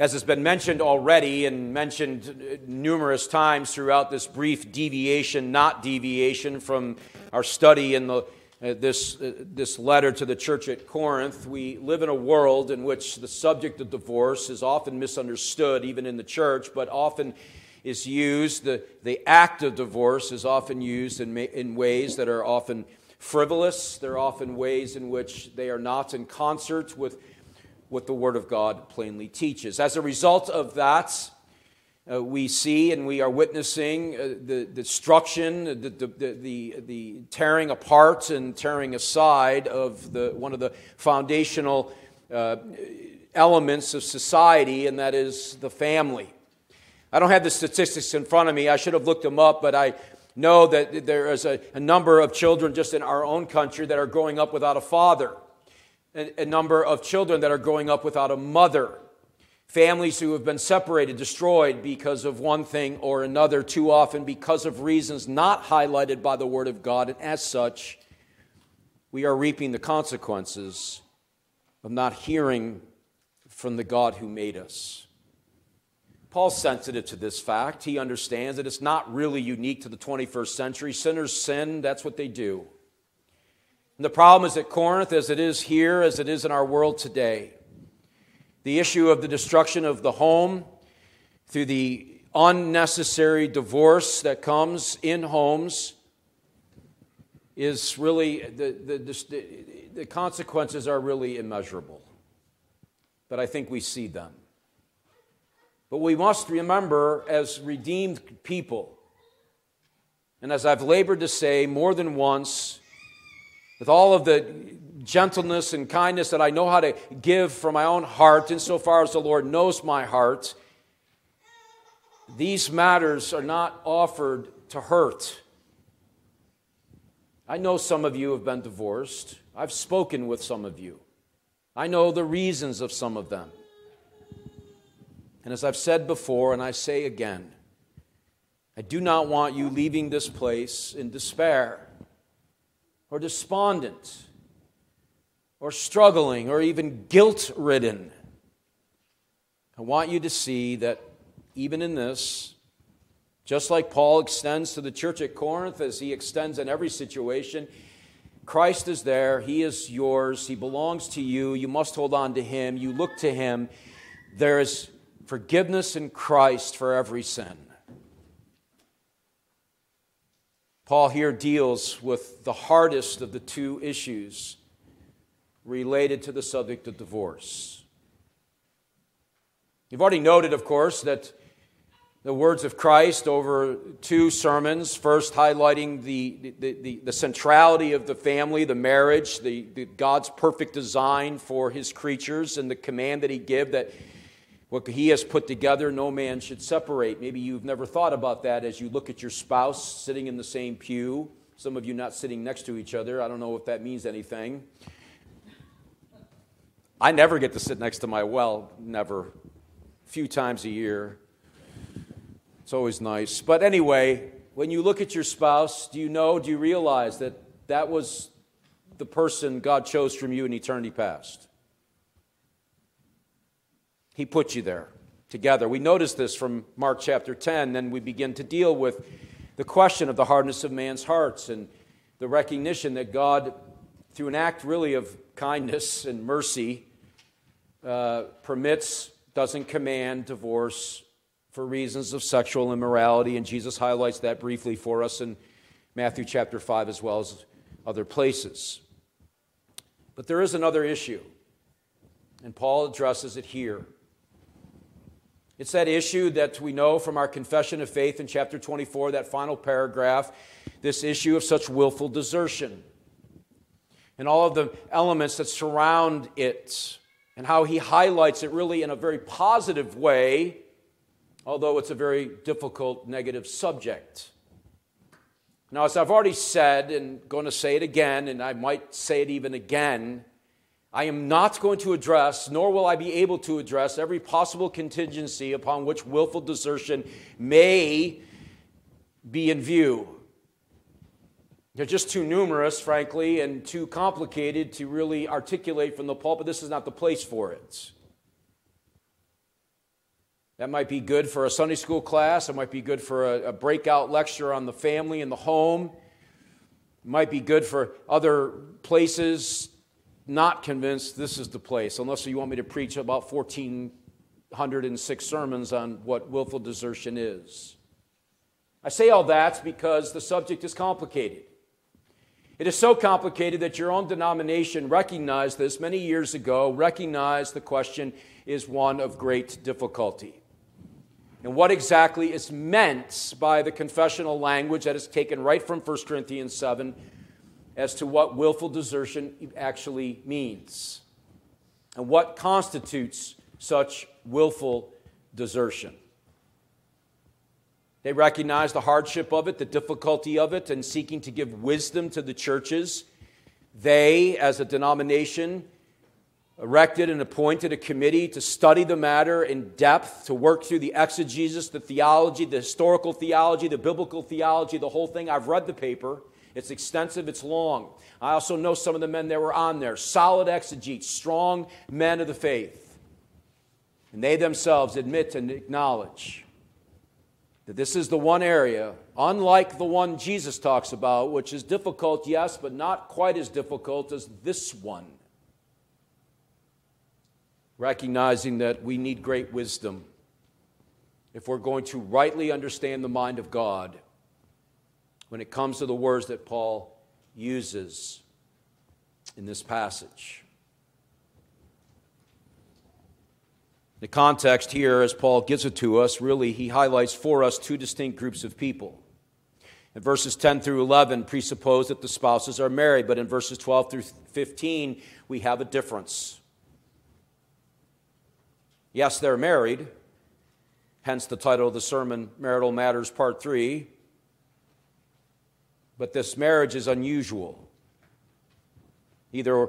As has been mentioned already and mentioned numerous times throughout this brief deviation from our study in the this letter to the church at Corinth, we live in a world in which the subject of divorce is often misunderstood, even in the church, but often is used, the act of divorce is often used in ways that are often frivolous. There are often ways in which they are not in concert with what the Word of God plainly teaches. As a result of that, we see and we are witnessing the destruction, the tearing apart and tearing aside of one of the foundational elements of society, and that is the family. I don't have the statistics in front of me. I should have looked them up, but I know that there is a number of children just in our own country that are growing up without a father, a number of children that are growing up without a mother. Families who have been separated, destroyed because of one thing or another, too often because of reasons not highlighted by the Word of God. And as such, we are reaping the consequences of not hearing from the God who made us. Paul's sensitive to this fact. He understands that it's not really unique to the 21st century. Sinners sin, that's what they do. And the problem is at Corinth, as it is here, as it is in our world today. The issue of the destruction of the home through the unnecessary divorce that comes in homes is really, the consequences are really immeasurable. But I think we see them. But we must remember, as redeemed people, and as I've labored to say more than once, with all of the gentleness and kindness that I know how to give from my own heart, insofar as the Lord knows my heart, these matters are not offered to hurt. I know some of you have been divorced. I've spoken with some of you. I know the reasons of some of them. And as I've said before, and I say again, I do not want you leaving this place in despair or despondent, or struggling, or even guilt-ridden. I want you to see that even in this, just like Paul extends to the church at Corinth, as he extends in every situation, Christ is there, He is yours, He belongs to you, you must hold on to Him, you look to Him. There is forgiveness in Christ for every sin. Paul here deals with the hardest of the two issues related to the subject of divorce. You've already noted, of course, that the words of Christ over two sermons, first highlighting the centrality of the family, the marriage, the God's perfect design for His creatures, and the command that He gives that what He has put together, no man should separate. Maybe you've never thought about that as you look at your spouse sitting in the same pew. Some of you not sitting next to each other. I don't know if that means anything. I never get to sit next to my never. A few times a year. It's always nice. But anyway, when you look at your spouse, do you realize that that was the person God chose from you in eternity past? He put you there together. We notice this from Mark chapter 10, and we begin to deal with the question of the hardness of man's hearts and the recognition that God, through an act really of kindness and mercy, permits, doesn't command divorce for reasons of sexual immorality, and Jesus highlights that briefly for us in Matthew chapter 5 as well as other places. But there is another issue, and Paul addresses it here. It's that issue that we know from our confession of faith in chapter 24, that final paragraph, this issue of such willful desertion, and all of the elements that surround it, and how he highlights it really in a very positive way, although it's a very difficult, negative subject. Now, as I've already said, and going to say it again, and I might say it even again, I am not going to address, nor will I be able to address, every possible contingency upon which willful desertion may be in view. They're just too numerous, frankly, and too complicated to really articulate from the pulpit. This is not the place for it. That might be good for a Sunday school class. It might be good for a breakout lecture on the family and the home. It might be good for other places. Not convinced this is the place, unless you want me to preach about 1,406 sermons on what willful desertion is. I say all that because the subject is complicated. It is so complicated that your own denomination recognized this many years ago, recognized the question is one of great difficulty. And what exactly is meant by the confessional language that is taken right from 1 Corinthians 7 as to what willful desertion actually means and what constitutes such willful desertion. They recognize the hardship of it, the difficulty of it, and seeking to give wisdom to the churches. They, as a denomination, erected and appointed a committee to study the matter in depth, to work through the exegesis, the theology, the historical theology, the biblical theology, the whole thing. I've read the paper. It's extensive. It's long. I also know some of the men that were on there. Solid exegetes, strong men of the faith. And they themselves admit and acknowledge that this is the one area, unlike the one Jesus talks about, which is difficult, yes, but not quite as difficult as this one. Recognizing that we need great wisdom if we're going to rightly understand the mind of God when it comes to the words that Paul uses in this passage. The context here, as Paul gives it to us, really, he highlights for us two distinct groups of people. And verses 10 through 11 presuppose that the spouses are married, but in verses 12 through 15, we have a difference. Yes, they're married, hence the title of the sermon, Marital Matters, Part 3. But this marriage is unusual. Either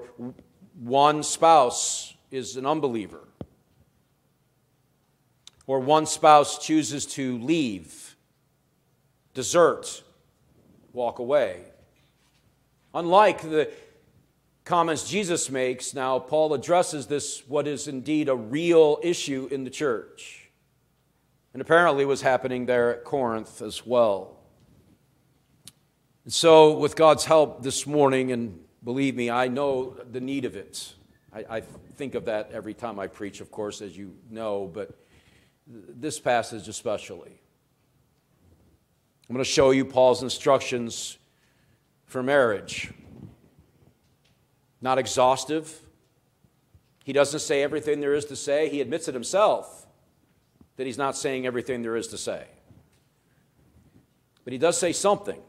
one spouse is an unbeliever, or one spouse chooses to leave, desert, walk away. Unlike the comments Jesus makes, now Paul addresses this, what is indeed a real issue in the church. And apparently was happening there at Corinth as well. And so, with God's help this morning, and believe me, I know the need of it. I think of that every time I preach, of course, as you know, but this passage especially. I'm going to show you Paul's instructions for marriage. Not exhaustive. He doesn't say everything there is to say. He admits it himself that he's not saying everything there is to say. But he does say something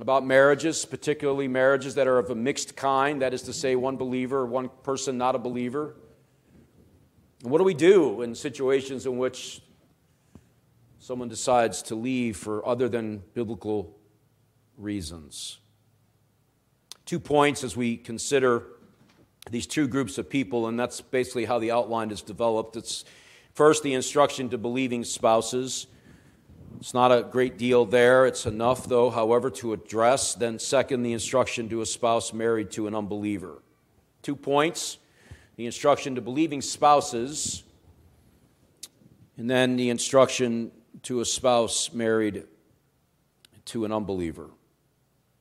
about marriages, particularly marriages that are of a mixed kind, that is to say one believer, one person not a believer. And what do we do in situations in which someone decides to leave for other than biblical reasons? 2 points as we consider these two groups of people, and that's basically how the outline is developed. It's first the instruction to believing spouses. It's not a great deal there. It's enough, though, however, to address. Then second, the instruction to a spouse married to an unbeliever. 2 points. The instruction to believing spouses, and then the instruction to a spouse married to an unbeliever.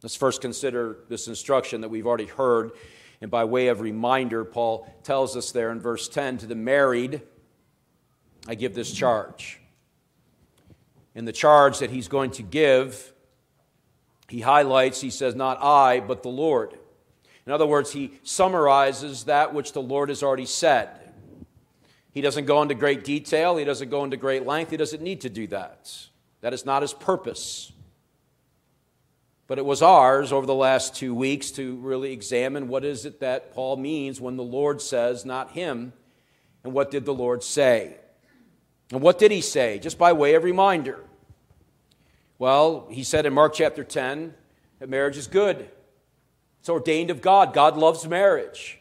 Let's first consider this instruction that we've already heard, and by way of reminder, Paul tells us there in verse 10, to the married, I give this charge. And the charge that he's going to give, he highlights, he says, not I, but the Lord. In other words, he summarizes that which the Lord has already said. He doesn't go into great detail. He doesn't go into great length. He doesn't need to do that. That is not his purpose. But it was ours over the last 2 weeks to really examine what is it that Paul means when the Lord says, not him, and what did the Lord say? And what did he say? Just by way of reminder. Well, he said in Mark chapter 10 that marriage is good. It's ordained of God. God loves marriage.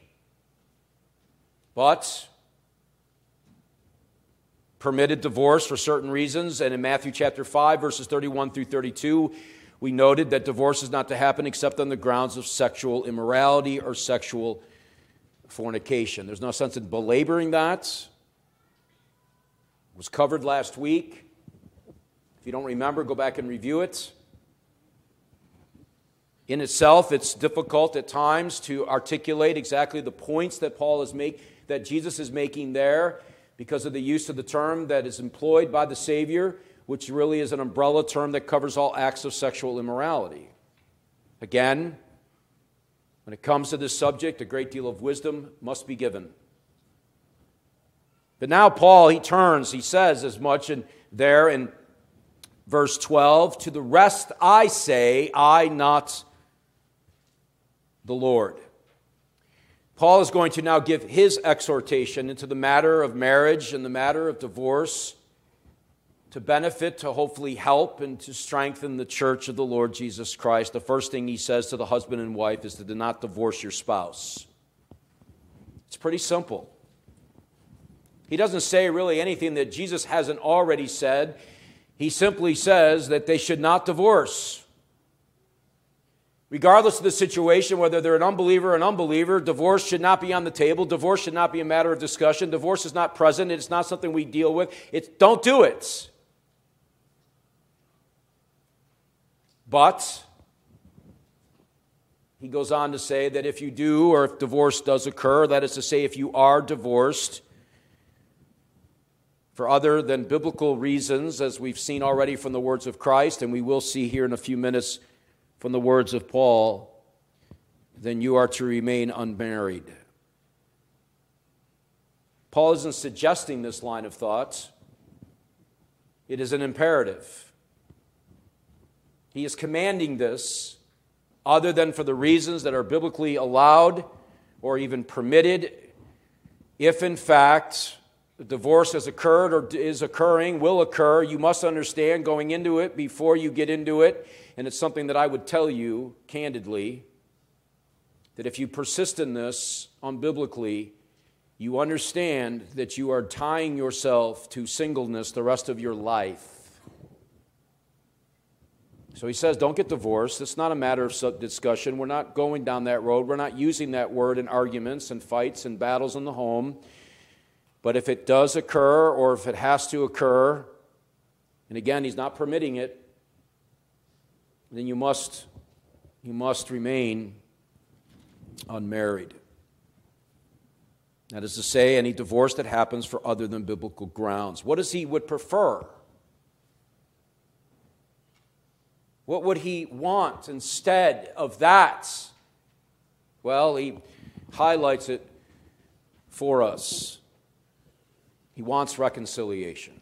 But permitted divorce for certain reasons. And in Matthew chapter 5, verses 31 through 32, we noted that divorce is not to happen except on the grounds of sexual immorality or sexual fornication. There's no sense in belaboring that. was covered last week. If you don't remember, go back and review it. In itself, it's difficult at times to articulate exactly the points that Jesus is making there because of the use of the term that is employed by the Savior, which really is an umbrella term that covers all acts of sexual immorality. Again, when it comes to this subject, a great deal of wisdom must be given. But now Paul, he says as much in verse 12, to the rest I say, I, not the Lord. Paul is going to now give his exhortation into the matter of marriage and the matter of divorce to benefit, to hopefully help, and to strengthen the church of the Lord Jesus Christ. The first thing he says to the husband and wife is to do not divorce your spouse. It's pretty simple. He doesn't say really anything that Jesus hasn't already said. He simply says that they should not divorce. Regardless of the situation, whether they're an unbeliever or an unbeliever, divorce should not be on the table. Divorce should not be a matter of discussion. Divorce is not present. It's not something we deal with. Don't do it. But he goes on to say that if you do, or if divorce does occur, that is to say, if you are divorced, for other than biblical reasons, as we've seen already from the words of Christ, and we will see here in a few minutes from the words of Paul, then you are to remain unmarried. Paul isn't suggesting this line of thought. It is an imperative. He is commanding this, other than for the reasons that are biblically allowed or even permitted, if in fact the divorce has occurred or is occurring, will occur. You must understand going into it before you get into it. And it's something that I would tell you candidly, that if you persist in this unbiblically, you understand that you are tying yourself to singleness the rest of your life. So he says, don't get divorced. It's not a matter of discussion. We're not going down that road. We're not using that word in arguments and fights and battles in the home. But if it does occur, or if it has to occur, and again, he's not permitting it, then you must remain unmarried. That is to say, any divorce that happens for other than biblical grounds. What is he would prefer? What would he want instead of that? Well, he highlights it for us. He wants reconciliation.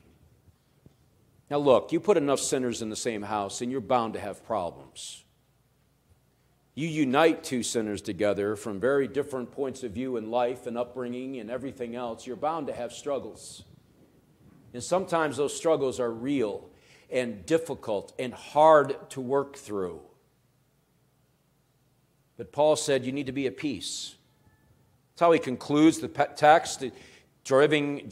Now look, you put enough sinners in the same house and you're bound to have problems. You unite two sinners together from very different points of view in life and upbringing and everything else, you're bound to have struggles. And sometimes those struggles are real and difficult and hard to work through. But Paul said you need to be at peace. That's how he concludes the text. Driving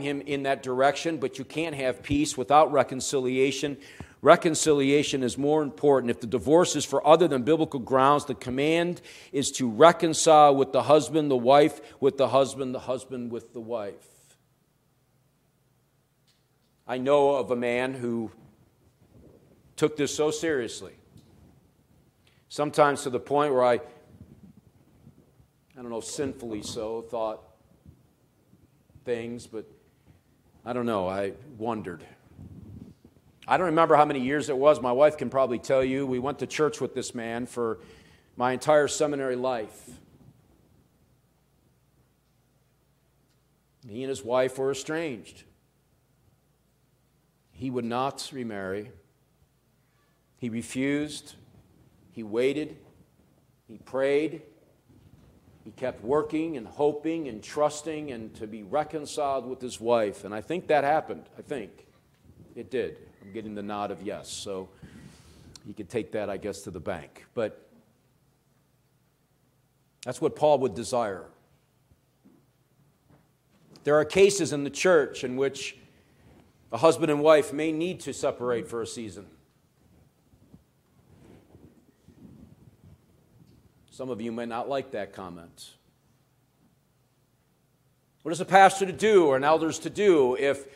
him in that direction, but you can't have peace without reconciliation. Reconciliation is more important. If the divorce is for other than biblical grounds, the command is to reconcile with the husband, the wife with the husband with the wife. I know of a man who took this so seriously, sometimes to the point where I don't know, sinfully so, thought things, but I don't know, I wondered. I don't remember how many years it was. My wife can probably tell you. We went to church with this man for my entire seminary life. He and his wife were estranged. He would not remarry. He refused. He waited. He prayed. He kept working and hoping and trusting and to be reconciled with his wife. And I think that happened. I think it did. I'm getting the nod of yes. So you could take that, I guess, to the bank. But that's what Paul would desire. There are cases in the church in which a husband and wife may need to separate for a season. Some of you may not like that comment. What is a pastor to do or an elder to do if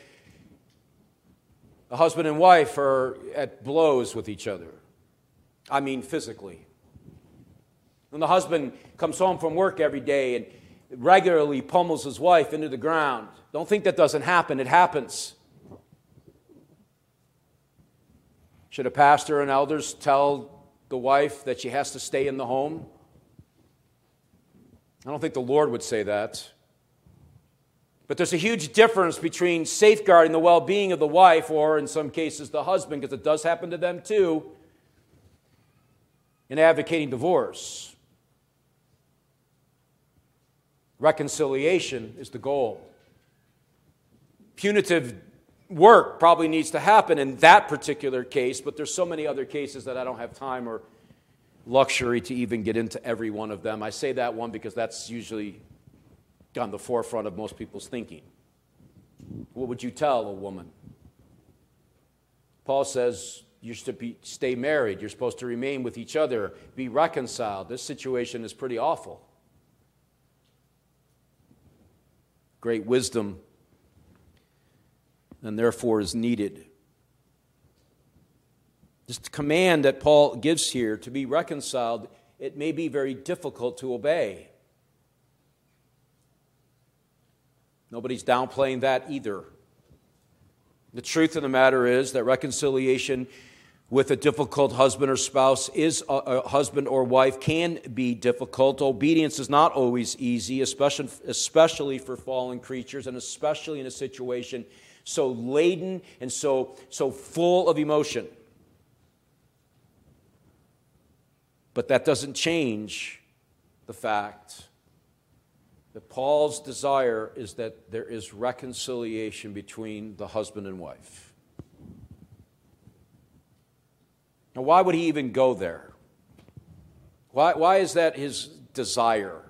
A husband and wife are at blows with each other. I mean physically. And the husband comes home from work every day and regularly pummels his wife into the ground. Don't think that doesn't happen. It happens. Should a pastor and elders tell the wife that she has to stay in the home? I don't think the Lord would say that. But there's a huge difference between safeguarding the well-being of the wife, or in some cases the husband, because it does happen to them too, and advocating divorce. Reconciliation is the goal. Punitive work probably needs to happen in that particular case, but there's so many other cases that I don't have time or luxury to even get into every one of them. I say that one because that's usually on the forefront of most people's thinking. What would you tell a woman? Paul says you're supposed to stay married. You're supposed to remain with each other, be reconciled. This situation is pretty awful. Great wisdom, and therefore is needed. This command that Paul gives here to be reconciled, it may be very difficult to obey. Nobody's downplaying that either. The truth of the matter is that reconciliation with a difficult husband or spouse is a husband or wife can be difficult. Obedience is not always easy, especially for fallen creatures, and especially in a situation so laden and so full of emotion. But that doesn't change the fact that Paul's desire is that there is reconciliation between the husband and wife. Now, why would he even go there? Why is that his desire?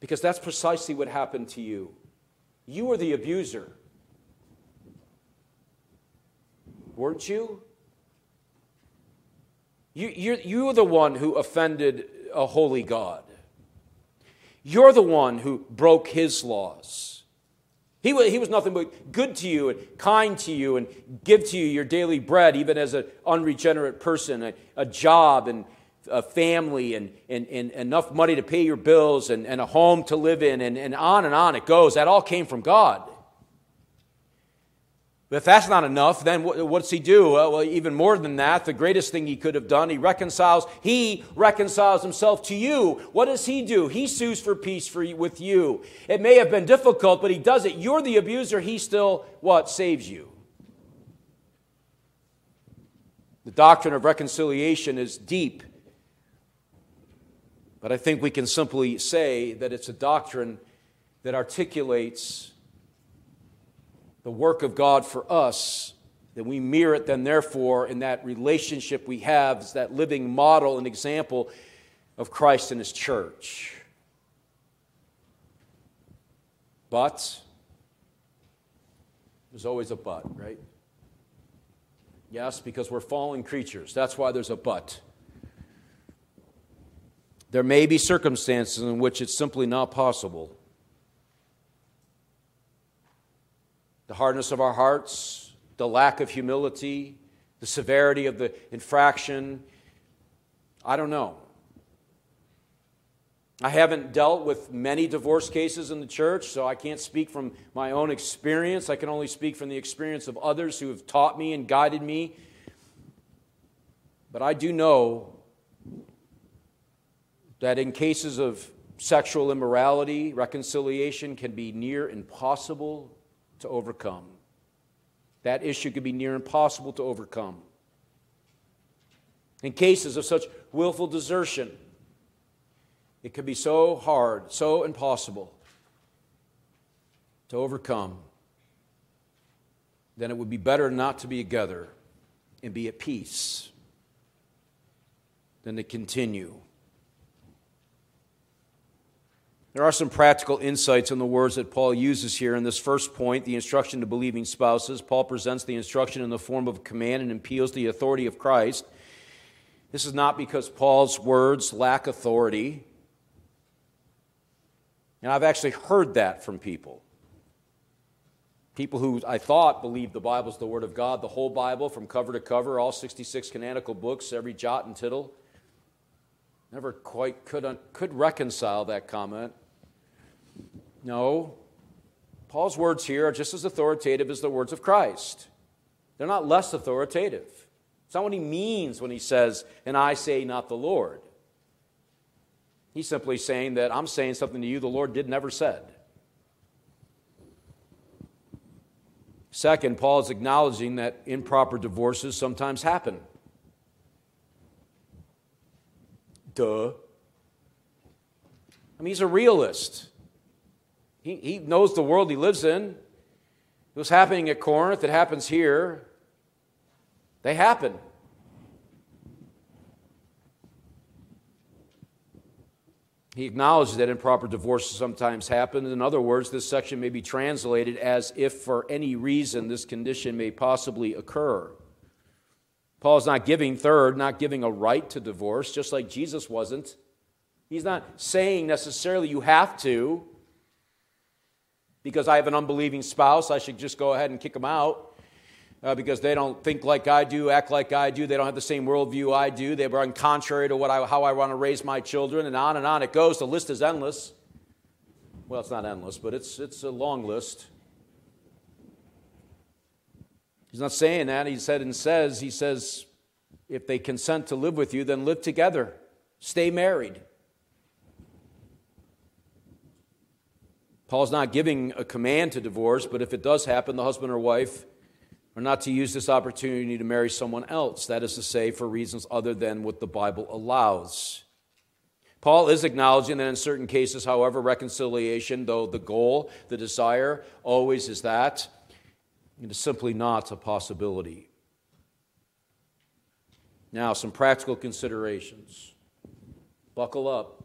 Because that's precisely what happened to you. You were the abuser, weren't you? You were the one who offended a holy God. You're the one who broke his laws. He was nothing but good to you and kind to you and give to you your daily bread, even as an unregenerate person, a job and a family and enough money to pay your bills and a home to live in and on it goes. That all came from God. But if that's not enough, then what's he do? Well, even more than that, the greatest thing he could have done, he reconciles himself to you. What does he do? He sues for peace with you. It may have been difficult, but he does it. You're the abuser. He still, saves you. The doctrine of reconciliation is deep. But I think we can simply say that it's a doctrine that articulates the work of God for us, that we mirror it then therefore in that relationship we have is that living model and example of Christ and His church. But, there's always a but, right? Yes, because we're fallen creatures. That's why there's a but. There may be circumstances in which it's simply not possible. The hardness of our hearts, the lack of humility, the severity of the infraction. I don't know. I haven't dealt with many divorce cases in the church, so I can't speak from my own experience. I can only speak from the experience of others who have taught me and guided me. But I do know that in cases of sexual immorality, reconciliation can be near impossible to overcome. That issue could be near impossible to overcome. In cases of such willful desertion, it could be so hard, so impossible to overcome, then it would be better not to be together and be at peace than to continue. There are some practical insights in the words that Paul uses here. In this first point, the instruction to believing spouses, Paul presents the instruction in the form of a command and appeals to the authority of Christ. This is not because Paul's words lack authority. And I've actually heard that from people. People who I thought believed the Bible's the Word of God, the whole Bible from cover to cover, all 66 canonical books, every jot and tittle, never quite could reconcile that comment. No, Paul's words here are just as authoritative as the words of Christ. They're not less authoritative. It's not what he means when he says, and I say not the Lord. He's simply saying that I'm saying something to you the Lord did never said. Second, Paul is acknowledging that improper divorces sometimes happen. Duh. I mean, he's a realist. He knows the world he lives in. It was happening at Corinth. It happens here. They happen. He acknowledges that improper divorces sometimes happen. In other words, this section may be translated as if for any reason this condition may possibly occur. Paul's not giving, third, not giving a right to divorce, just like Jesus wasn't. He's not saying necessarily you have to. Because I have an unbelieving spouse, I should just go ahead and kick them out because they don't think like I do, act like I do, they don't have the same worldview I do, they run contrary to how I want to raise my children, and on it goes. The list is endless. Well, it's not endless, but it's a long list. He's not saying that. He says, if they consent to live with you, then live together. Stay married. Paul's not giving a command to divorce, but if it does happen, the husband or wife are not to use this opportunity to marry someone else. That is to say, for reasons other than what the Bible allows. Paul is acknowledging that in certain cases, however, reconciliation, though the goal, the desire, always is that, it is simply not a possibility. Now, some practical considerations. Buckle up.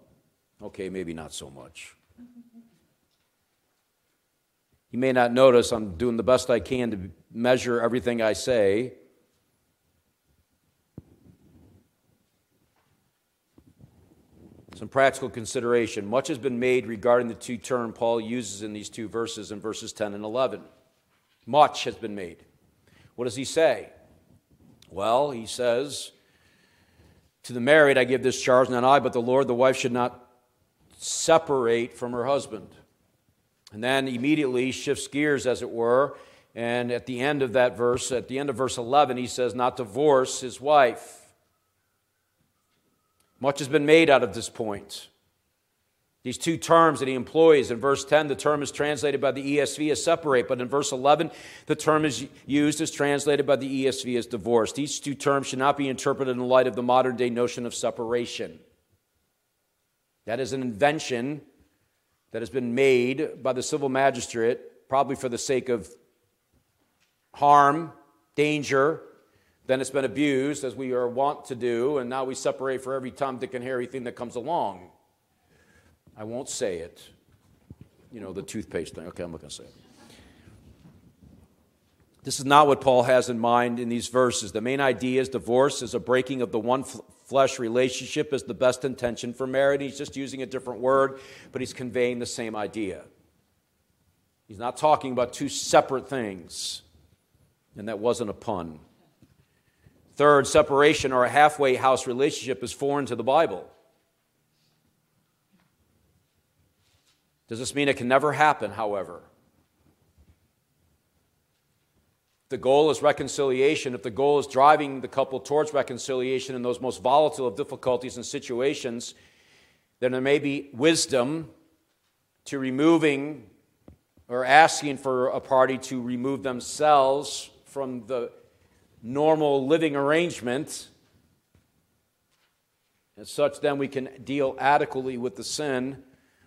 Okay, maybe not so much. You may not notice I'm doing the best I can to measure everything I say. Some practical consideration. Much has been made regarding the two terms Paul uses in these two verses, in verses 10 and 11. Much has been made. What does he say? Well, he says, to the married I give this charge, not I, but the Lord, the wife should not separate from her husband. And then immediately shifts gears, as it were, and at the end of that verse, at the end of verse 11, he says, not divorce his wife. Much has been made out of this point. These two terms that he employs, in verse 10, the term is translated by the ESV as separate, but in verse 11, the term is used as translated by the ESV as divorce. These two terms should not be interpreted in light of the modern-day notion of separation. That is an invention that has been made by the civil magistrate, probably for the sake of harm, danger. Then it's been abused, as we are wont to do, and now we separate for every Tom, Dick, and Harry thing that comes along. I won't say it. You know, the toothpaste thing. Okay, I'm not going to say it. This is not what Paul has in mind in these verses. The main idea is divorce is a breaking of the one flesh relationship is the best intention for marriage. He's just using a different word, but he's conveying the same idea. He's not talking about two separate things, and that wasn't a pun. Third, separation or a halfway house relationship is foreign to the Bible. Does this mean it can never happen, however? The goal is reconciliation. If the goal is driving the couple towards reconciliation in those most volatile of difficulties and situations, then there may be wisdom to removing or asking for a party to remove themselves from the normal living arrangement. As such, then we can deal adequately with the sin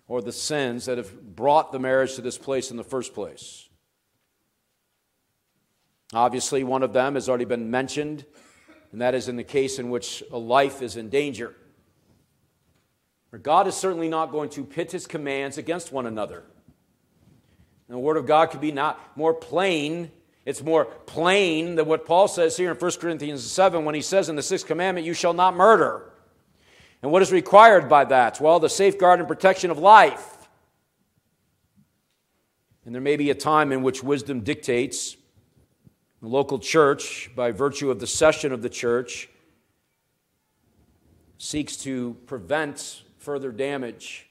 or the sins that have brought the marriage to this place in the first place. Obviously, one of them has already been mentioned, and that is in the case in which a life is in danger. For God is certainly not going to pit his commands against one another. And the Word of God could be not more plain. It's more plain than what Paul says here in 1 Corinthians 7 when he says in the sixth commandment, you shall not murder. And what is required by that? Well, the safeguard and protection of life. And there may be a time in which wisdom dictates the local church, by virtue of the session of the church, seeks to prevent further damage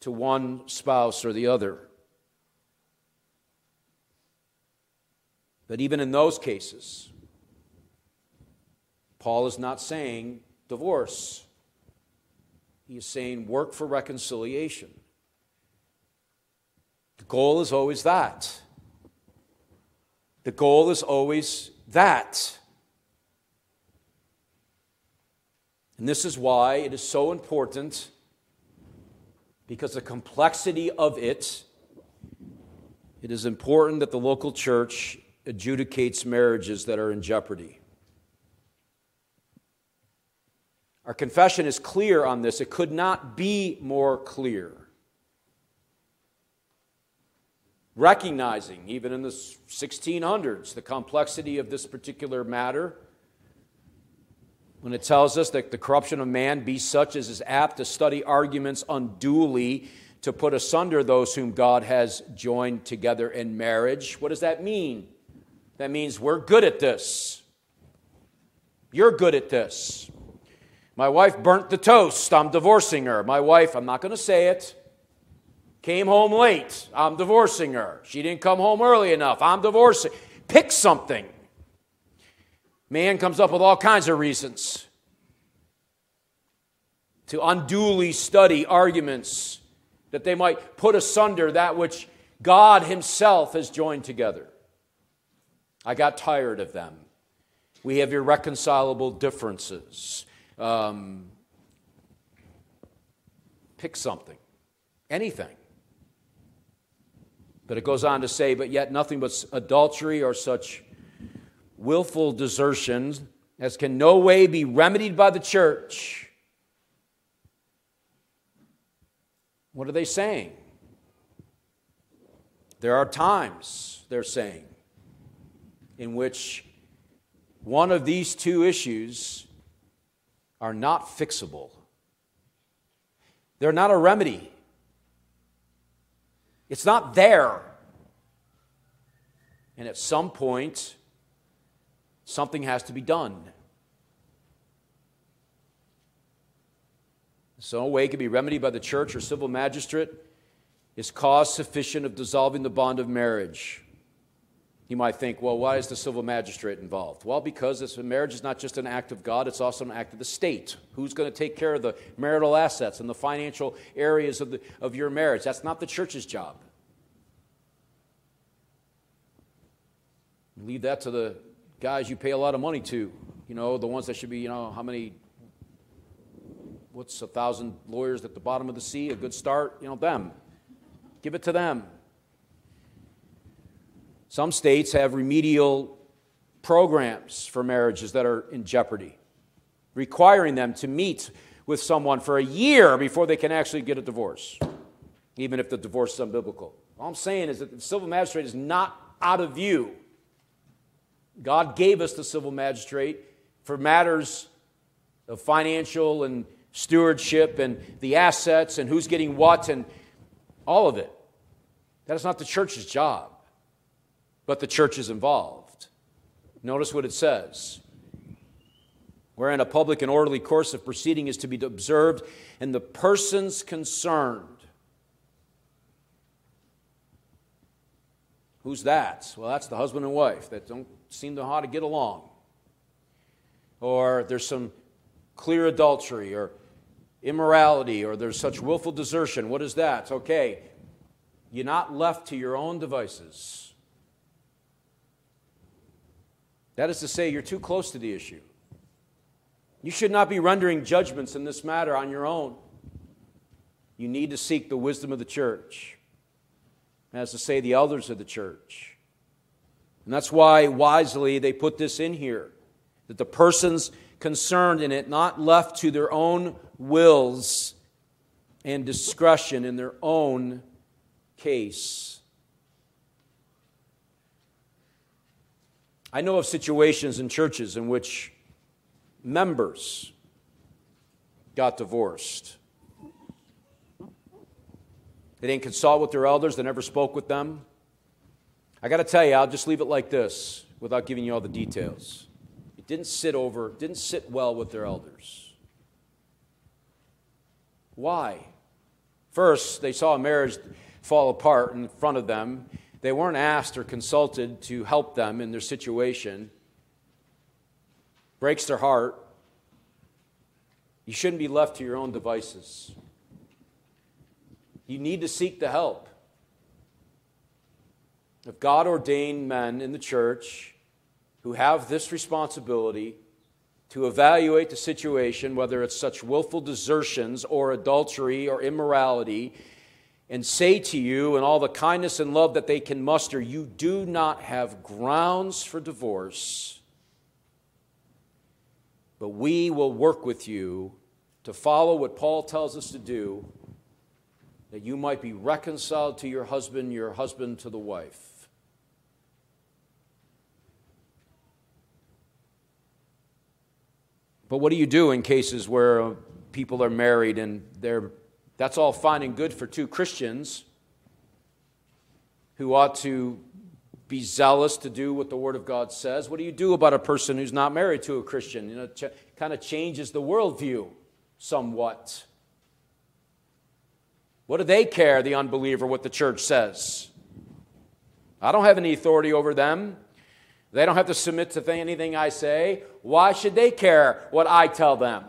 to one spouse or the other. But even in those cases, Paul is not saying divorce. He is saying work for reconciliation. The goal is always that. The goal is always that. And this is why it is so important, because the complexity of it, it is important that the local church adjudicates marriages that are in jeopardy. Our confession is clear on this. It could not be more clear. Recognizing, even in the 1600s, the complexity of this particular matter, when it tells us that the corruption of man be such as is apt to study arguments unduly, to put asunder those whom God has joined together in marriage. What does that mean? That means we're good at this. You're good at this. My wife burnt the toast. I'm divorcing her. My wife, I'm not going to say it, came home late. I'm divorcing her. She didn't come home early enough. I'm divorcing. Pick something. Man comes up with all kinds of reasons to unduly study arguments that they might put asunder that which God himself has joined together. I got tired of them. We have irreconcilable differences. Pick something, anything. But it goes on to say, but yet nothing but adultery or such willful desertions as can no way be remedied by the church. What are they saying? There are times, they're saying, in which one of these two issues are not fixable. They're not a remedy. It's not there. And at some point, something has to be done. So no way can be remedied by the church or civil magistrate is cause sufficient of dissolving the bond of marriage. You might think, well, why is the civil magistrate involved? Well, because this marriage is not just an act of God, it's also an act of the state. Who's going to take care of the marital assets and the financial areas of your marriage? That's not the church's job. Leave that to the guys you pay a lot of money to, the ones that should be, what's 1,000 lawyers at the bottom of the sea, a good start, them. Give it to them. Some states have remedial programs for marriages that are in jeopardy, requiring them to meet with someone for a year before they can actually get a divorce, even if the divorce is unbiblical. All I'm saying is that the civil magistrate is not out of view. God gave us the civil magistrate for matters of financial and stewardship and the assets and who's getting what and all of it. That is not the church's job, but the church is involved. Notice what it says. Wherein a public and orderly course of proceeding is to be observed, and the persons concerned. Who's that? Well, that's the husband and wife that don't seem to know how to get along. Or there's some clear adultery or immorality, or there's such willful desertion. What is that? Okay, you're not left to your own devices. That is to say, you're too close to the issue. You should not be rendering judgments in this matter on your own. You need to seek the wisdom of the church. As to say, the elders of the church. And that's why, wisely, they put this in here, that the persons concerned in it, not left to their own wills and discretion in their own case. I know of situations in churches in which members got divorced. They didn't consult with their elders. They never spoke with them. I got to tell you, I'll just leave it like this without giving you all the details. It didn't sit well with their elders. Why? First, they saw a marriage fall apart in front of them. They weren't asked or consulted to help them in their situation. Breaks their heart. You shouldn't be left to your own devices. You need to seek the help of God-ordained men in the church who have this responsibility to evaluate the situation, whether it's such willful desertions or adultery or immorality, and say to you in all the kindness and love that they can muster, you do not have grounds for divorce, but we will work with you to follow what Paul tells us to do, that you might be reconciled to your husband to the wife. But what do you do in cases where people are married and that's all fine and good for two Christians who ought to be zealous to do what the Word of God says? What do you do about a person who's not married to a Christian? You know, it kind of changes the worldview somewhat. What do they care, the unbeliever, what the church says? I don't have any authority over them. They don't have to submit to anything I say. Why should they care what I tell them?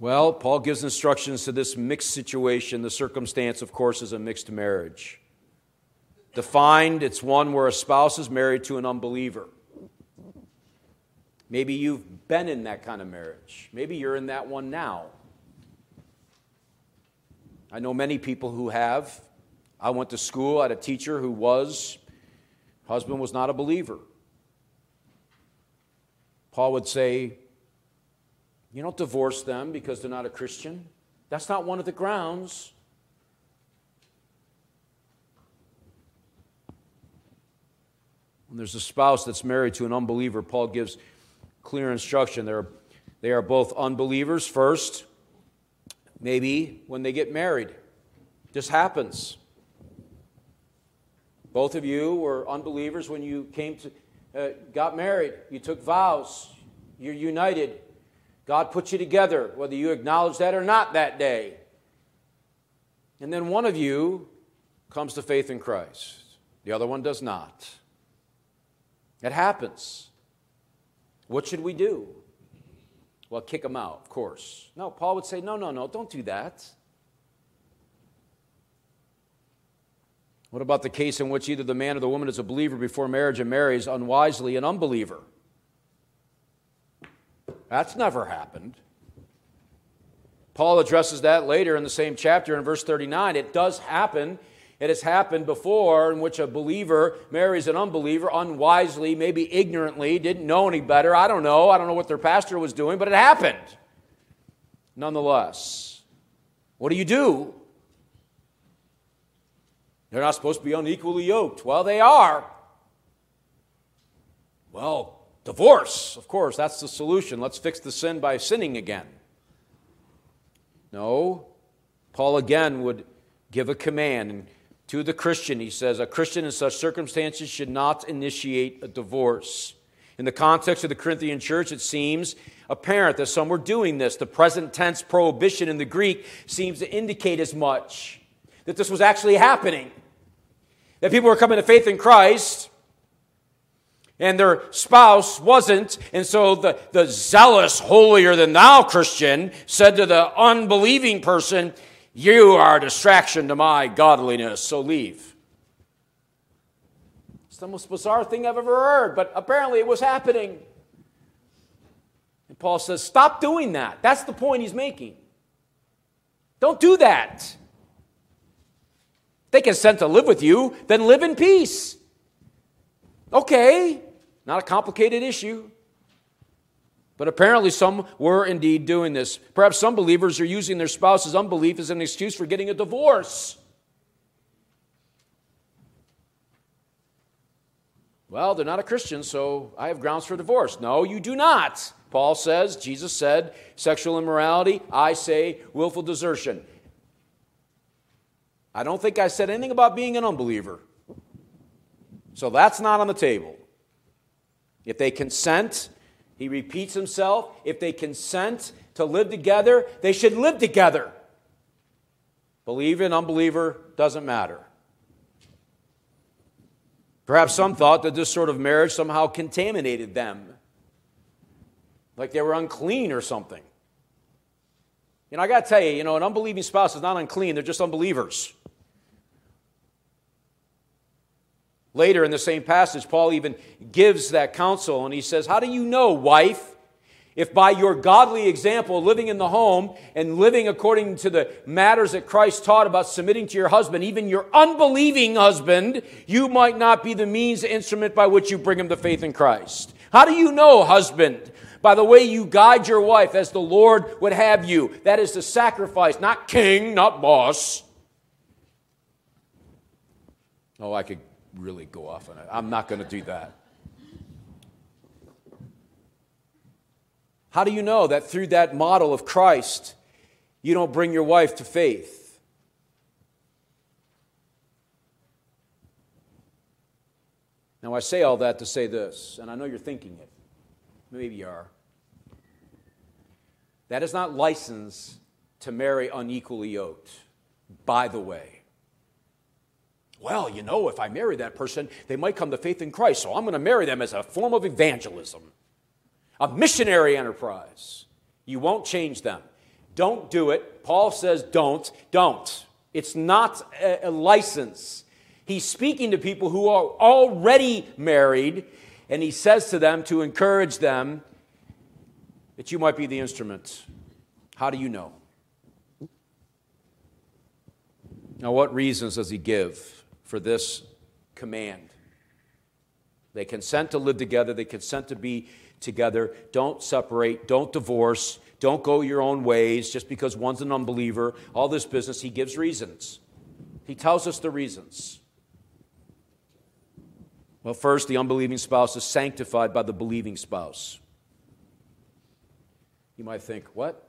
Well, Paul gives instructions to this mixed situation. The circumstance, of course, is a mixed marriage. Defined, it's one where a spouse is married to an unbeliever. Maybe you've been in that kind of marriage. Maybe you're in that one now. I know many people who have. I went to school. I had a teacher who was. Husband was not a believer. Paul would say, you don't divorce them because they're not a Christian. That's not one of the grounds. When there's a spouse that's married to an unbeliever, Paul gives clear instruction. They are both unbelievers first, maybe when they get married. This happens. Both of you were unbelievers when you got married. You took vows. You're united. God put you together, whether you acknowledge that or not that day. And then one of you comes to faith in Christ. The other one does not. It happens. What should we do? Well, kick them out, of course. No, Paul would say, no, don't do that. What about the case in which either the man or the woman is a believer before marriage and marries unwisely an unbeliever? That's never happened. Paul addresses that later in the same chapter in verse 39. It does happen. It has happened before in which a believer marries an unbeliever unwisely, maybe ignorantly, didn't know any better. I don't know what their pastor was doing, but it happened. Nonetheless, what do? They're not supposed to be unequally yoked. Well, they are. Well, divorce, of course, that's the solution. Let's fix the sin by sinning again. No, Paul again would give a command. And to the Christian, he says, a Christian in such circumstances should not initiate a divorce. In the context of the Corinthian church, it seems apparent that some were doing this. The present tense prohibition in the Greek seems to indicate as much, that this was actually happening, that people were coming to faith in Christ, and their spouse wasn't, and so the zealous, holier-than-thou Christian said to the unbelieving person, you are a distraction to my godliness, so leave. It's the most bizarre thing I've ever heard, but apparently it was happening. And Paul says, stop doing that. That's the point he's making. Don't do that. They consent to live with you, then live in peace. Okay. Not a complicated issue. But apparently some were indeed doing this. Perhaps some believers are using their spouse's unbelief as an excuse for getting a divorce. Well, they're not a Christian, so I have grounds for divorce. No, you do not. Paul says, Jesus said, sexual immorality, I say willful desertion. I don't think I said anything about being an unbeliever. So that's not on the table. If they consent, he repeats himself, if they consent to live together, they should live together. Believer and unbeliever, doesn't matter. Perhaps some thought that this sort of marriage somehow contaminated them, like they were unclean or something. You know, I got to tell you, an unbelieving spouse is not unclean, they're just unbelievers. Later in the same passage, Paul even gives that counsel, and he says, how do you know, wife, if by your godly example, living in the home and living according to the matters that Christ taught about submitting to your husband, even your unbelieving husband, you might not be the means, the instrument by which you bring him to faith in Christ? How do you know, husband, by the way you guide your wife as the Lord would have you? That is the sacrifice, not king, not boss. Oh, I could really go off on it. I'm not going to do that. How do you know that through that model of Christ, you don't bring your wife to faith? Now, I say all that to say this, and I know you're thinking it. Maybe you are. That is not license to marry unequally yoked, by the way. Well, if I marry that person, they might come to faith in Christ, so I'm going to marry them as a form of evangelism, a missionary enterprise. You won't change them. Don't do it. Paul says don't. It's not a license. He's speaking to people who are already married, and he says to them to encourage them that you might be the instrument. How do you know? Now, what reasons does he give for this command? They consent to live together. They consent to be together. Don't separate. Don't divorce. Don't go your own ways just because one's an unbeliever. All this business, he gives reasons. He tells us the reasons. Well, first, the unbelieving spouse is sanctified by the believing spouse. You might think, what?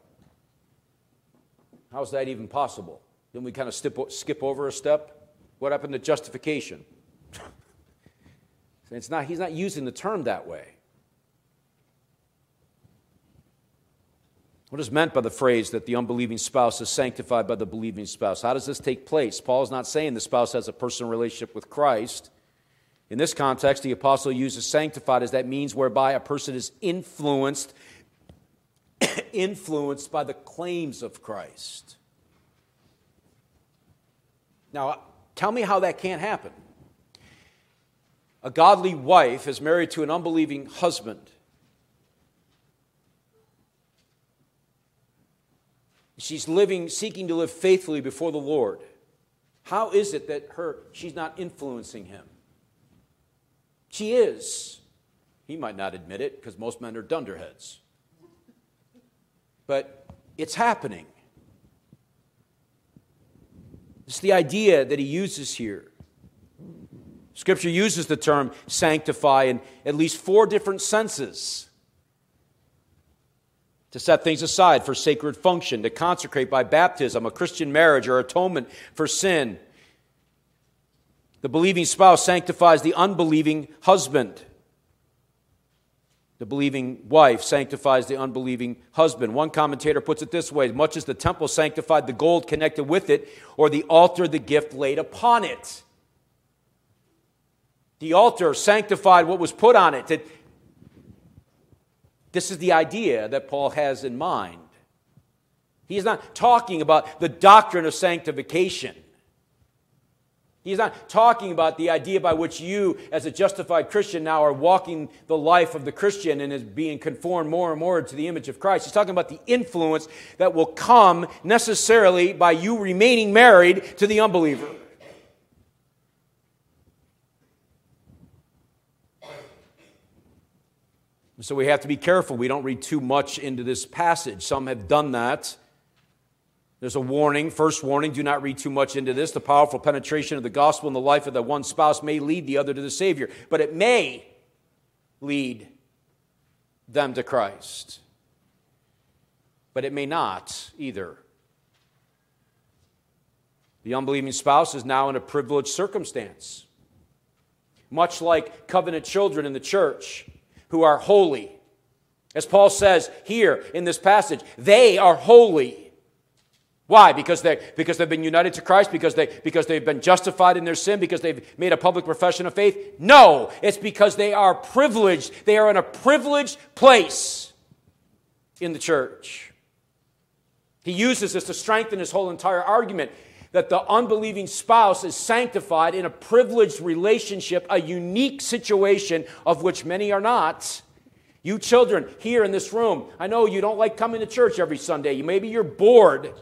How is that even possible? Then we kind of skip over a step. What happened to justification? He's not using the term that way. What is meant by the phrase that the unbelieving spouse is sanctified by the believing spouse? How does this take place? Paul's not saying the spouse has a personal relationship with Christ. In this context, the apostle uses sanctified as that means whereby a person is influenced by the claims of Christ. Now, tell me how that can't happen. A godly wife is married to an unbelieving husband. She's seeking to live faithfully before the Lord. How is it that she's not influencing him? She is. He might not admit it because most men are dunderheads. But it's happening. It's the idea that he uses here. Scripture uses the term sanctify in at least 4 different senses. To set things aside for sacred function, to consecrate by baptism, a Christian marriage, or atonement for sin. The believing spouse sanctifies the unbelieving husband. The believing wife sanctifies the unbelieving husband. One commentator puts it this way, much as the temple sanctified the gold connected with it, or the altar the gift laid upon it. The altar sanctified what was put on it. This is the idea that Paul has in mind. He is not talking about the doctrine of sanctification. He's not talking about the idea by which you, as a justified Christian, now are walking the life of the Christian and is being conformed more and more to the image of Christ. He's talking about the influence that will come necessarily by you remaining married to the unbeliever. So we have to be careful. We don't read too much into this passage. Some have done that. There's a warning, first warning, do not read too much into this. The powerful penetration of the gospel in the life of the one spouse may lead the other to the Savior, but it may lead them to Christ. But it may not either. The unbelieving spouse is now in a privileged circumstance, much like covenant children in the church who are holy. As Paul says here in this passage, they are holy. Why? Because they've been united to Christ, because they've been justified in their sin, because they've made a public profession of faith? No, it's because they are privileged. They are in a privileged place in the church. He uses this to strengthen his whole entire argument that the unbelieving spouse is sanctified in a privileged relationship, a unique situation of which many are not. You children here in this room, I know you don't like coming to church every Sunday. Maybe you're bored.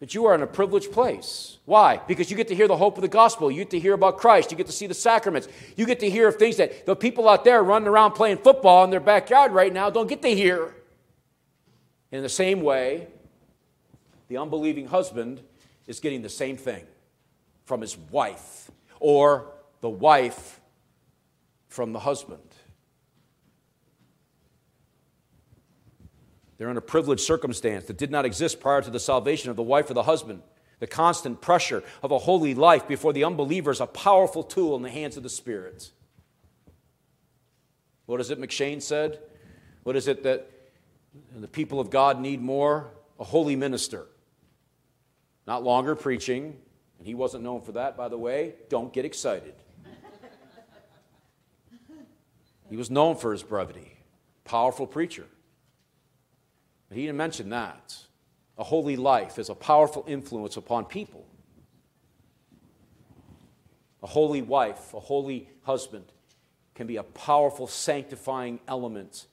But you are in a privileged place. Why? Because you get to hear the hope of the gospel. You get to hear about Christ. You get to see the sacraments. You get to hear of things that the people out there running around playing football in their backyard right now don't get to hear. In the same way, the unbelieving husband is getting the same thing from his wife, or the wife from the husband. They're in a privileged circumstance that did not exist prior to the salvation of the wife or the husband. The constant pressure of a holy life before the unbeliever is a powerful tool in the hands of the Spirit. What is it McShane said? What is it that the people of God need more? A holy minister. Not longer preaching, and he wasn't known for that, by the way. Don't get excited. He was known for his brevity. Powerful preacher. He didn't mention that. A holy life is a powerful influence upon people. A holy wife, a holy husband can be a powerful sanctifying element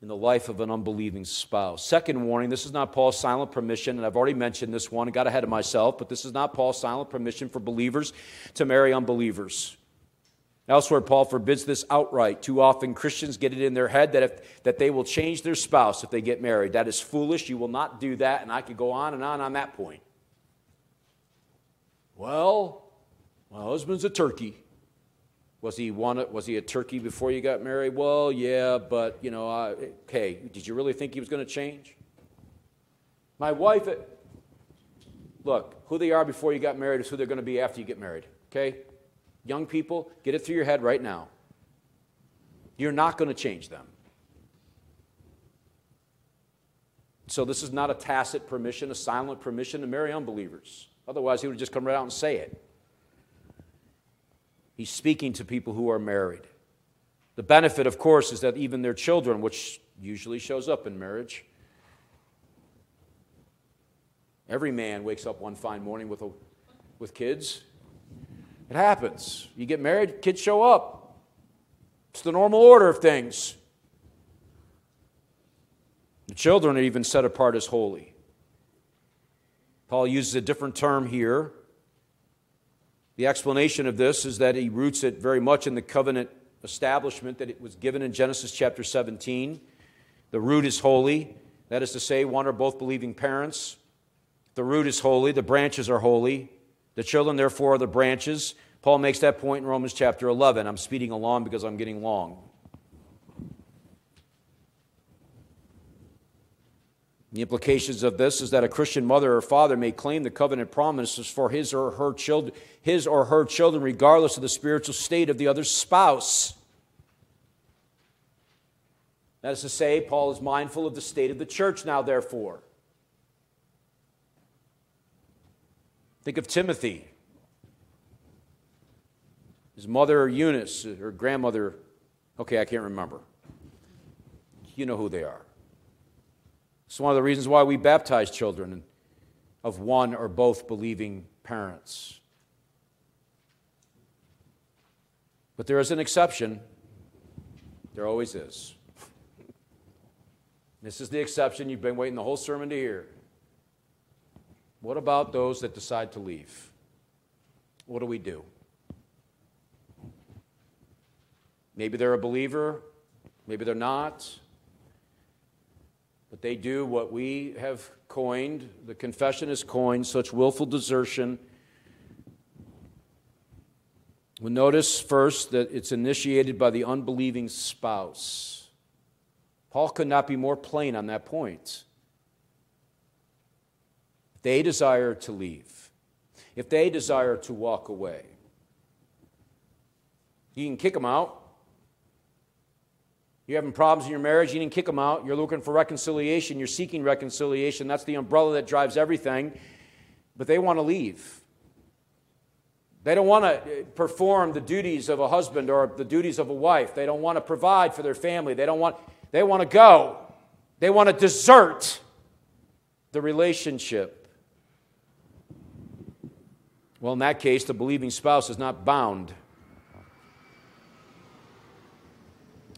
in the life of an unbelieving spouse. Second warning, this is not Paul's silent permission, and I've already mentioned this one, I got ahead of myself, but this is not Paul's silent permission for believers to marry unbelievers. Elsewhere, Paul forbids this outright. Too often, Christians get it in their head that they will change their spouse if they get married. That is foolish. You will not do that, and I could go on that point. Well, my husband's a turkey. Was he a turkey before you got married? Well, yeah, but, okay, did you really think he was going to change? My wife, look, who they are before you got married is who they're going to be after you get married, okay? Young people, get it through your head right now. You're not going to change them. So this is not a tacit permission, a silent permission to marry unbelievers. Otherwise, he would have just come right out and say it. He's speaking to people who are married. The benefit, of course, is that even their children, which usually shows up in marriage, every man wakes up one fine morning with kids. It happens. You get married, kids show up. It's the normal order of things. The children are even set apart as holy. Paul uses a different term here. The explanation of this is that he roots it very much in the covenant establishment that it was given in Genesis chapter 17. The root is holy. That is to say, one or both believing parents. The root is holy. The branches are holy. The children, therefore, are the branches. Paul makes that point in Romans chapter 11. I'm speeding along because I'm getting long. The implications of this is that a Christian mother or father may claim the covenant promises for his or her children, regardless of the spiritual state of the other spouse. That is to say, Paul is mindful of the state of the church now, therefore. Think of Timothy. His mother Eunice, or grandmother, okay, I can't remember. You know who they are. It's one of the reasons why we baptize children of one or both believing parents. But there is an exception. There always is. This is the exception you've been waiting the whole sermon to hear. What about those that decide to leave? What do we do? Maybe they're a believer, maybe they're not, but they do what we have coined, the confession is coined, such willful desertion Well, notice first that it's initiated by the unbelieving spouse. Paul could not be more plain on that point. If they desire to leave, if they desire to walk away, you can kick them out. You're having problems in your marriage, you didn't kick them out. You're looking for reconciliation. You're seeking reconciliation. That's the umbrella that drives everything. But they want to leave. They don't want to perform the duties of a husband or the duties of a wife. They don't want to provide for their family. They want to go. They want to desert the relationship. Well, in that case, the believing spouse is not bound.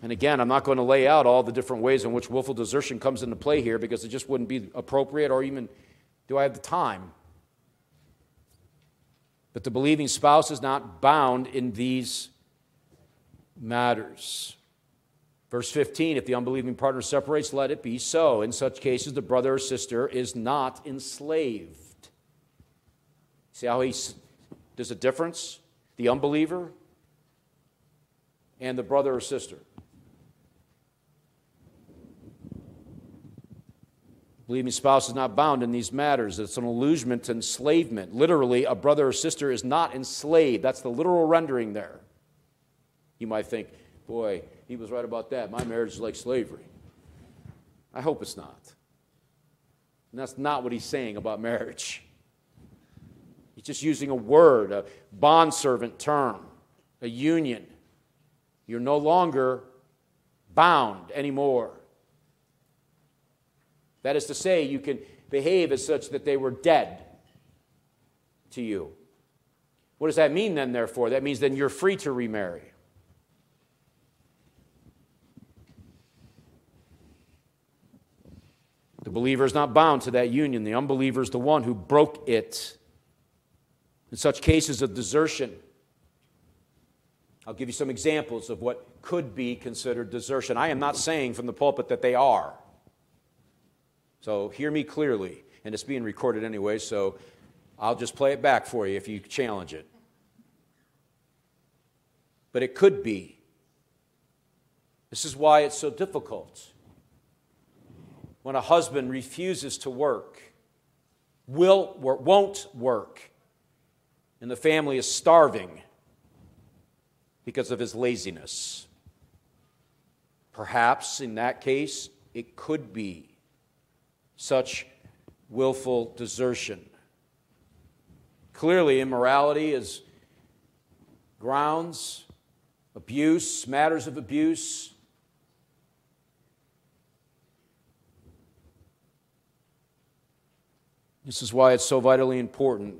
And again, I'm not going to lay out all the different ways in which willful desertion comes into play here because it just wouldn't be appropriate or even do I have the time. But the believing spouse is not bound in these matters. Verse 15, if the unbelieving partner separates, let it be so. In such cases, the brother or sister is not enslaved. See how there's a difference? The unbeliever and the brother or sister. Believing spouse is not bound in these matters. It's an allusion to enslavement. Literally, a brother or sister is not enslaved. That's the literal rendering there. You might think, boy, he was right about that. My marriage is like slavery. I hope it's not. And that's not what he's saying about marriage. He's just using a word, a bondservant term, a union. You're no longer bound anymore. That is to say, you can behave as such that they were dead to you. What does that mean then, therefore? That means then you're free to remarry. The believer is not bound to that union. The unbeliever is the one who broke it. In such cases of desertion, I'll give you some examples of what could be considered desertion. I am not saying from the pulpit that they are. So hear me clearly, and it's being recorded anyway, so I'll just play it back for you if you challenge it. But it could be. This is why it's so difficult. When a husband refuses to work, won't work, and the family is starving because of his laziness. Perhaps in that case, it could be such willful desertion. Clearly, immorality is grounds, abuse, matters of abuse. This is why it's so vitally important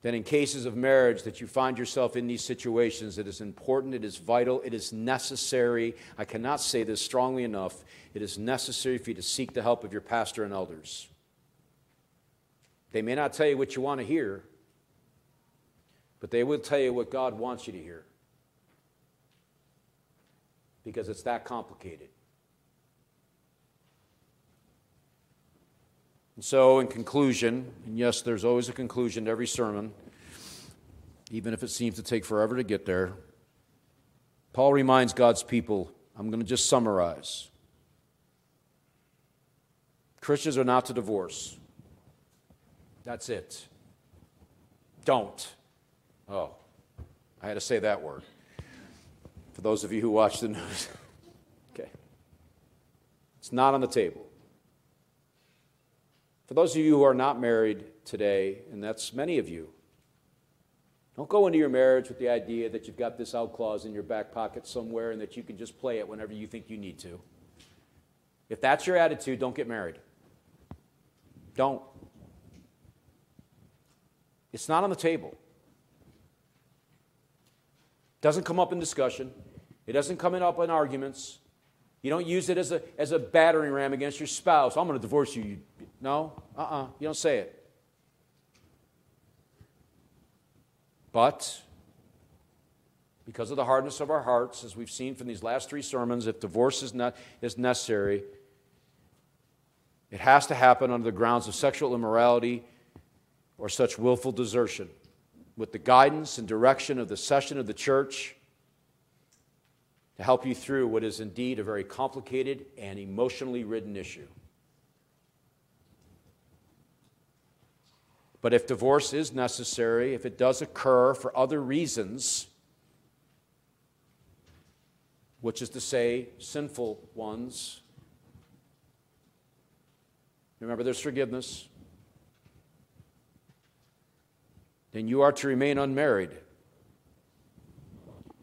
that in cases of marriage that you find yourself in these situations, it is important, it is vital, it is necessary. I cannot say this strongly enough. It is necessary for you to seek the help of your pastor and elders. They may not tell you what you want to hear, but they will tell you what God wants you to hear. Because it's that complicated. And so, in conclusion, and yes, there's always a conclusion to every sermon, even if it seems to take forever to get there, Paul reminds God's people, I'm going to just summarize. Christians are not to divorce. That's it. Don't. Oh, I had to say that word. For those of you who watch the news. Okay. It's not on the table. For those of you who are not married today, and that's many of you, don't go into your marriage with the idea that you've got this out clause in your back pocket somewhere and that you can just play it whenever you think you need to. If that's your attitude, don't get married. Don't. It's not on the table. It doesn't come up in discussion. It doesn't come up in arguments. You don't use it as a battering ram against your spouse. I'm going to divorce you. You don't say it. But because of the hardness of our hearts, as we've seen from these last three sermons, if divorce is necessary, it has to happen under the grounds of sexual immorality or such willful desertion. with the guidance and direction of the session of the church to help you through what is indeed a very complicated and emotionally ridden issue. But if divorce is necessary, if it does occur for other reasons, which is to say, sinful ones, remember there's forgiveness, then you are to remain unmarried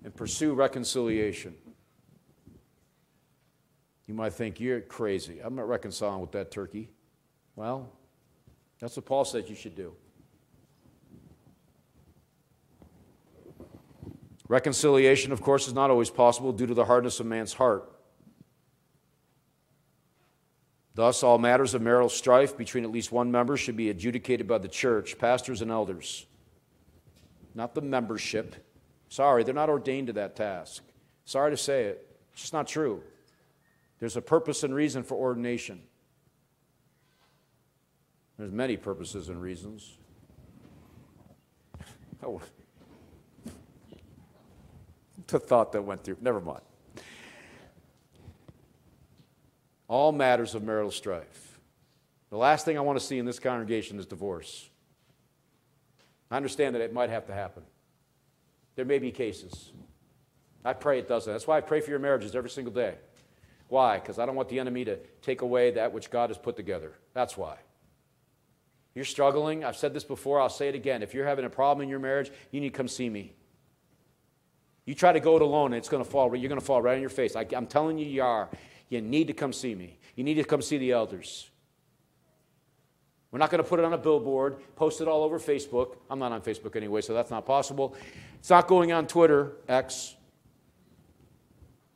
and pursue reconciliation. You might think, you're crazy. I'm not reconciling with that turkey. Well, that's what Paul said you should do. Reconciliation, of course, is not always possible due to the hardness of man's heart. Thus, all matters of marital strife between at least one member should be adjudicated by the church, pastors and elders, not the membership. Sorry, they're not ordained to that task. Sorry to say it. It's just not true. There's a purpose and reason for ordination. There's many purposes and reasons. Oh, the thought that went through. Never mind. All matters of marital strife. The last thing I want to see in this congregation is divorce. I understand that it might have to happen. There may be cases. I pray it doesn't. That's why I pray for your marriages every single day. Why? Because I don't want the enemy to take away that which God has put together. That's why. You're struggling. I've said this before. I'll say it again. If you're having a problem in your marriage, you need to come see me. You try to go it alone, and it's going to fall. You're going to fall right on your face. I'm telling you, you are. You need to come see me. You need to come see the elders. We're not going to put it on a billboard, post it all over Facebook. I'm not on Facebook anyway, so that's not possible. It's not going on Twitter, X.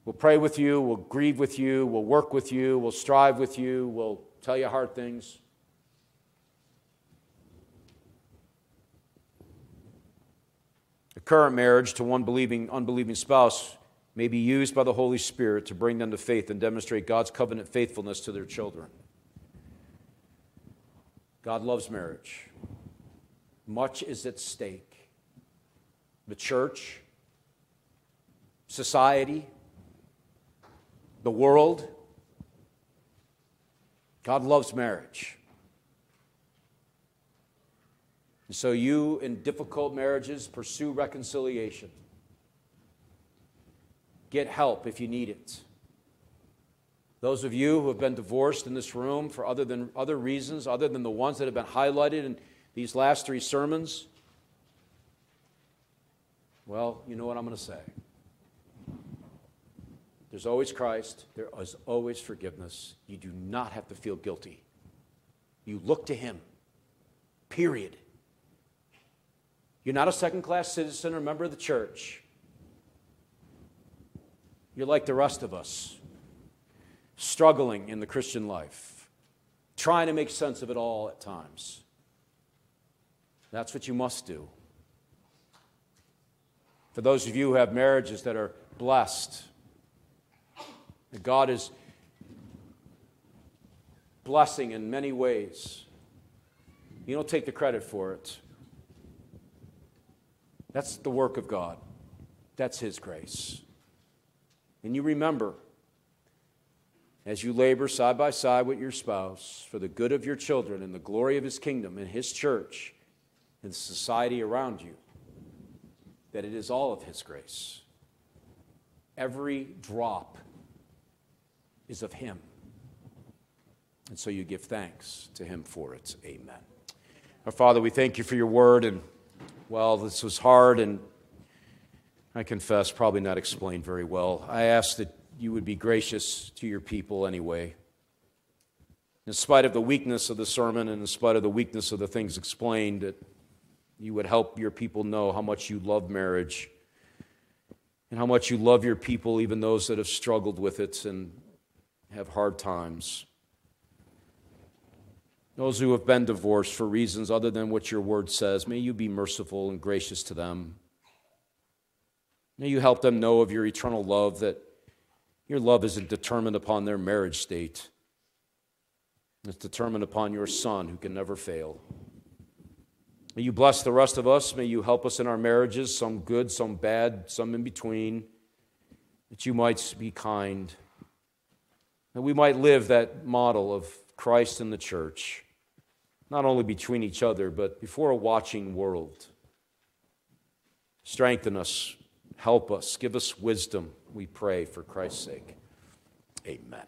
We'll pray with you. We'll grieve with you. We'll work with you. We'll strive with you. We'll tell you hard things. Current marriage to one unbelieving spouse may be used by the Holy Spirit to bring them to faith and demonstrate God's covenant faithfulness to their children. God loves marriage. Much is at stake. The church, society, the world. God loves marriage. And so you, in difficult marriages, pursue reconciliation. Get help if you need it. Those of you who have been divorced in this room for other reasons, other than the ones that have been highlighted in these last three sermons, well, you know what I'm going to say. There's always Christ. There is always forgiveness. You do not have to feel guilty. You look to Him. Period. You're not a second-class citizen or member of the church. You're like the rest of us, struggling in the Christian life, trying to make sense of it all at times. That's what you must do. For those of you who have marriages that are blessed, that God is blessing in many ways, you don't take the credit for it. That's the work of God. That's His grace. And you remember, as you labor side by side with your spouse for the good of your children and the glory of His kingdom and His church and the society around you, that it is all of His grace. Every drop is of Him. And so you give thanks to Him for it. Amen. Our Father, we thank You for Your word, and well, this was hard, and I confess, probably not explained very well. I ask that You would be gracious to Your people anyway. In spite of the weakness of the sermon and in spite of the weakness of the things explained, that You would help Your people know how much You love marriage and how much You love Your people, even those that have struggled with it and have hard times. Those who have been divorced for reasons other than what Your word says, may You be merciful and gracious to them. May You help them know of Your eternal love, that Your love isn't determined upon their marriage state. It's determined upon Your Son who can never fail. May you bless the rest of us. May you help us in our marriages, some good, some bad, some in between, that you might be kind, that we might live that model of Christ and the church, not only between each other, but before a watching world. Strengthen us, help us, give us wisdom, we pray for Christ's sake. Amen.